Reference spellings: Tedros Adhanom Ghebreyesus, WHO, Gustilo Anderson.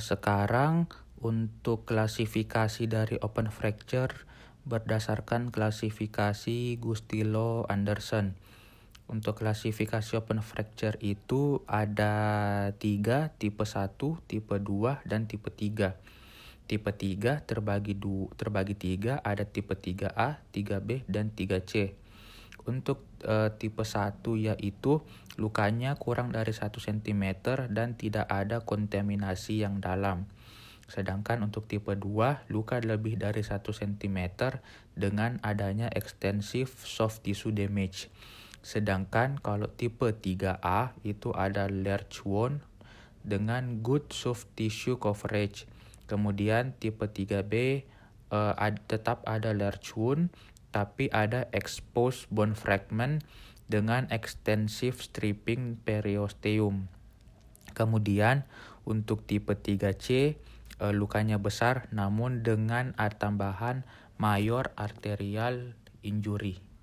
Sekarang untuk klasifikasi dari open fracture berdasarkan klasifikasi Gustilo Anderson. Untuk klasifikasi open fracture itu ada 3, tipe 1, tipe 2, dan tipe 3. Tipe 3 terbagi 3, ada tipe 3A, 3B, dan 3C. Untuk tipe 1 yaitu lukanya kurang dari 1 cm dan tidak ada kontaminasi yang dalam. Sedangkan untuk tipe 2, luka lebih dari 1 cm dengan adanya extensive soft tissue damage. Sedangkan kalau tipe 3A itu ada large wound dengan good soft tissue coverage. Kemudian tipe 3B tetap ada large wound tapi ada exposed bone fragment dengan extensive stripping periosteum. Kemudian untuk tipe 3C lukanya besar namun dengan tambahan major arterial injury.